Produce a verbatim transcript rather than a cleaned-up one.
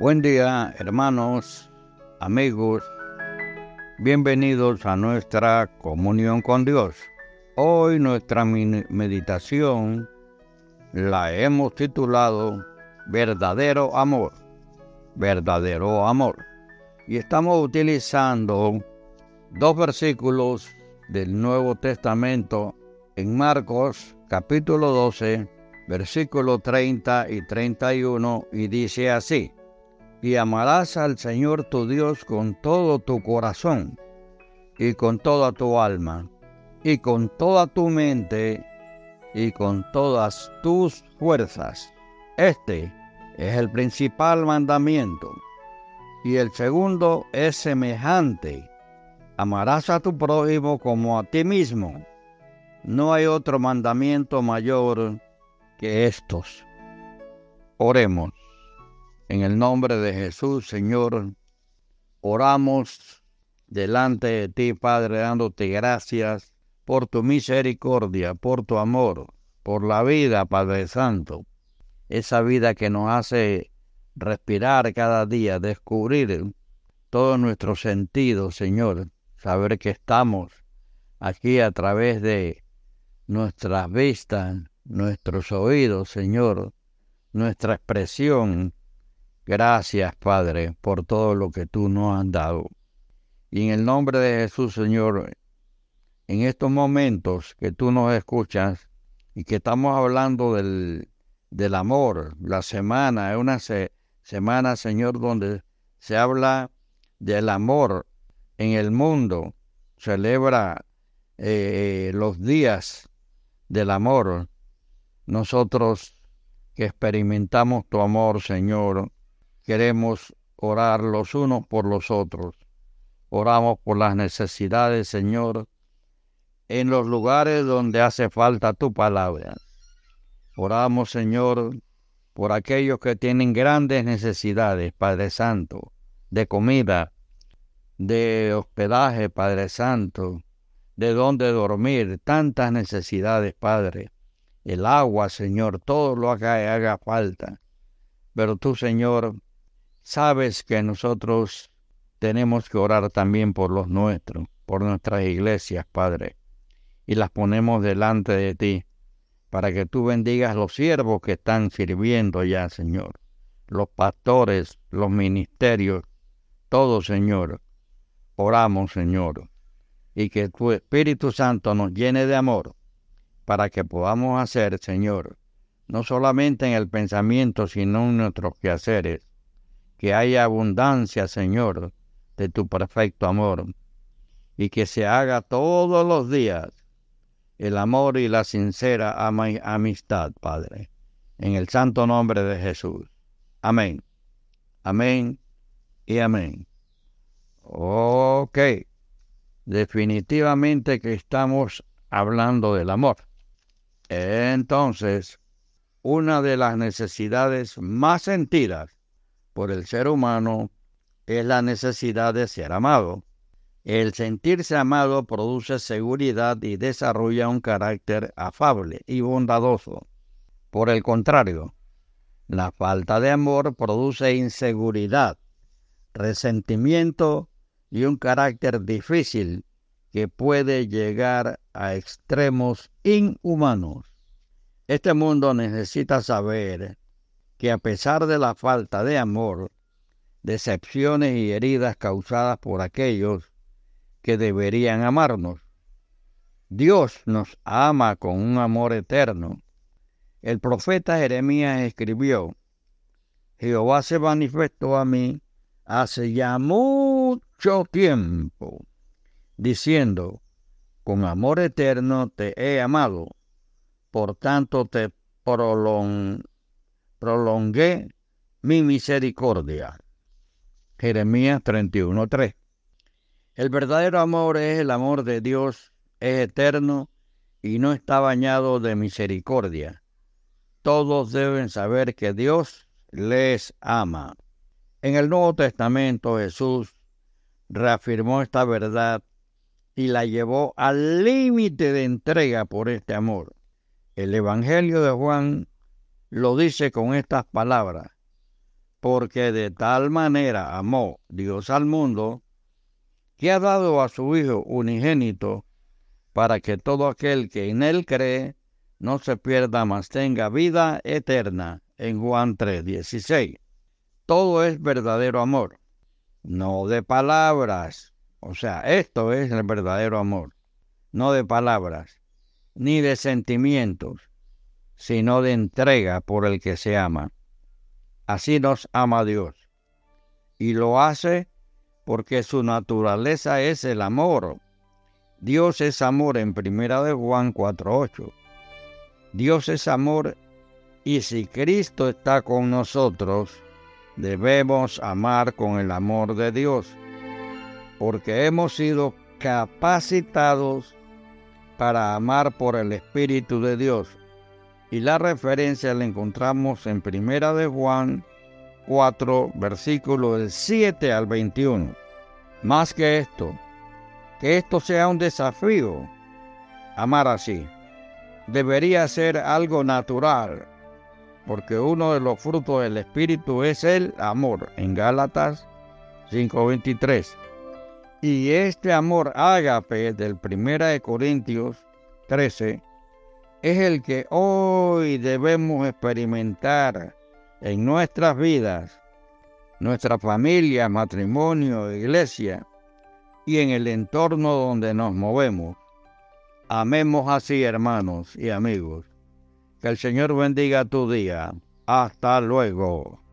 Buen día, hermanos, amigos. Bienvenidos a nuestra comunión con Dios. Hoy nuestra meditación la hemos titulado Verdadero amor. Verdadero amor. Y estamos utilizando dos versículos del Nuevo Testamento en Marcos capítulo doce, versículos treinta y treinta y uno, y dice así: y amarás al Señor tu Dios con todo tu corazón, y con toda tu alma, y con toda tu mente, y con todas tus fuerzas. Este es el principal mandamiento, y el segundo es semejante: amarás a tu prójimo como a ti mismo. No hay otro mandamiento mayor que estos. Oremos. En el nombre de Jesús, Señor, oramos delante de ti, Padre, dándote gracias por tu misericordia, por tu amor, por la vida, Padre Santo. Esa vida que nos hace respirar cada día, descubrir todos nuestros sentidos, Señor. Saber que estamos aquí a través de nuestras vistas, nuestros oídos, Señor, nuestra expresión. Gracias, Padre, por todo lo que tú nos has dado. Y en el nombre de Jesús, Señor, en estos momentos que tú nos escuchas y que estamos hablando del, del amor, la semana, es una se, semana, Señor, donde se habla del amor en el mundo, celebra eh, los días del amor. Nosotros que experimentamos tu amor, Señor, queremos orar los unos por los otros. Oramos por las necesidades, Señor, en los lugares donde hace falta tu palabra. Oramos, Señor, por aquellos que tienen grandes necesidades, Padre Santo, de comida, de hospedaje, Padre Santo, de dónde dormir, tantas necesidades, Padre. El agua, Señor, todo lo que haga falta. Pero tú, Señor, sabes que nosotros tenemos que orar también por los nuestros, por nuestras iglesias, Padre, y las ponemos delante de ti, para que tú bendigas los siervos que están sirviendo ya, Señor, los pastores, los ministerios, todo, Señor. Oramos, Señor, y que tu Espíritu Santo nos llene de amor, para que podamos hacer, Señor, no solamente en el pensamiento, sino en nuestros quehaceres, que haya abundancia, Señor, de tu perfecto amor, y que se haga todos los días el amor y la sincera am- amistad, Padre, en el santo nombre de Jesús. Amén. Amén y amén. Ok, definitivamente que estamos hablando del amor. Entonces, una de las necesidades más sentidas por el ser humano es la necesidad de ser amado. El sentirse amado produce seguridad y desarrolla un carácter afable y bondadoso. Por el contrario, la falta de amor produce inseguridad, resentimiento y un carácter difícil que puede llegar a extremos inhumanos. Este mundo necesita saber que a pesar de la falta de amor, decepciones y heridas causadas por aquellos que deberían amarnos, Dios nos ama con un amor eterno. El profeta Jeremías escribió: Jehová se manifestó a mí hace ya mucho tiempo, diciendo: con amor eterno te he amado, por tanto te prolon- prolongué mi misericordia. Jeremías treinta y uno tres. El verdadero amor es el amor de Dios, es eterno y no está bañado de misericordia. Todos deben saber que Dios les ama. En el Nuevo Testamento Jesús reafirmó esta verdad y la llevó al límite de entrega por este amor. El Evangelio de Juan lo dice con estas palabras: porque de tal manera amó Dios al mundo, que ha dado a su Hijo unigénito, para que todo aquel que en él cree no se pierda, mas tenga vida eterna. En Juan tres dieciséis. Todo es verdadero amor, no de palabras. O sea, esto es el verdadero amor, no de palabras, ni de sentimientos, sino de entrega por el que se ama. Así nos ama Dios, y lo hace porque su naturaleza es el amor. Dios es amor en primera de Juan cuatro ocho. Dios es amor, y si Cristo está con nosotros, debemos amar con el amor de Dios, porque hemos sido capacitados para amar por el Espíritu de Dios. Y la referencia la encontramos en primera de Juan cuatro, versículo del siete al veintiuno. Más que esto, que esto sea un desafío, amar así debería ser algo natural, porque uno de los frutos del Espíritu es el amor, en Gálatas cinco veintitrés. Y este amor ágape del primera de Corintios trece es el que hoy debemos experimentar en nuestras vidas, nuestra familia, matrimonio, iglesia y en el entorno donde nos movemos. Amemos así, hermanos y amigos. Que el Señor bendiga tu día. Hasta luego.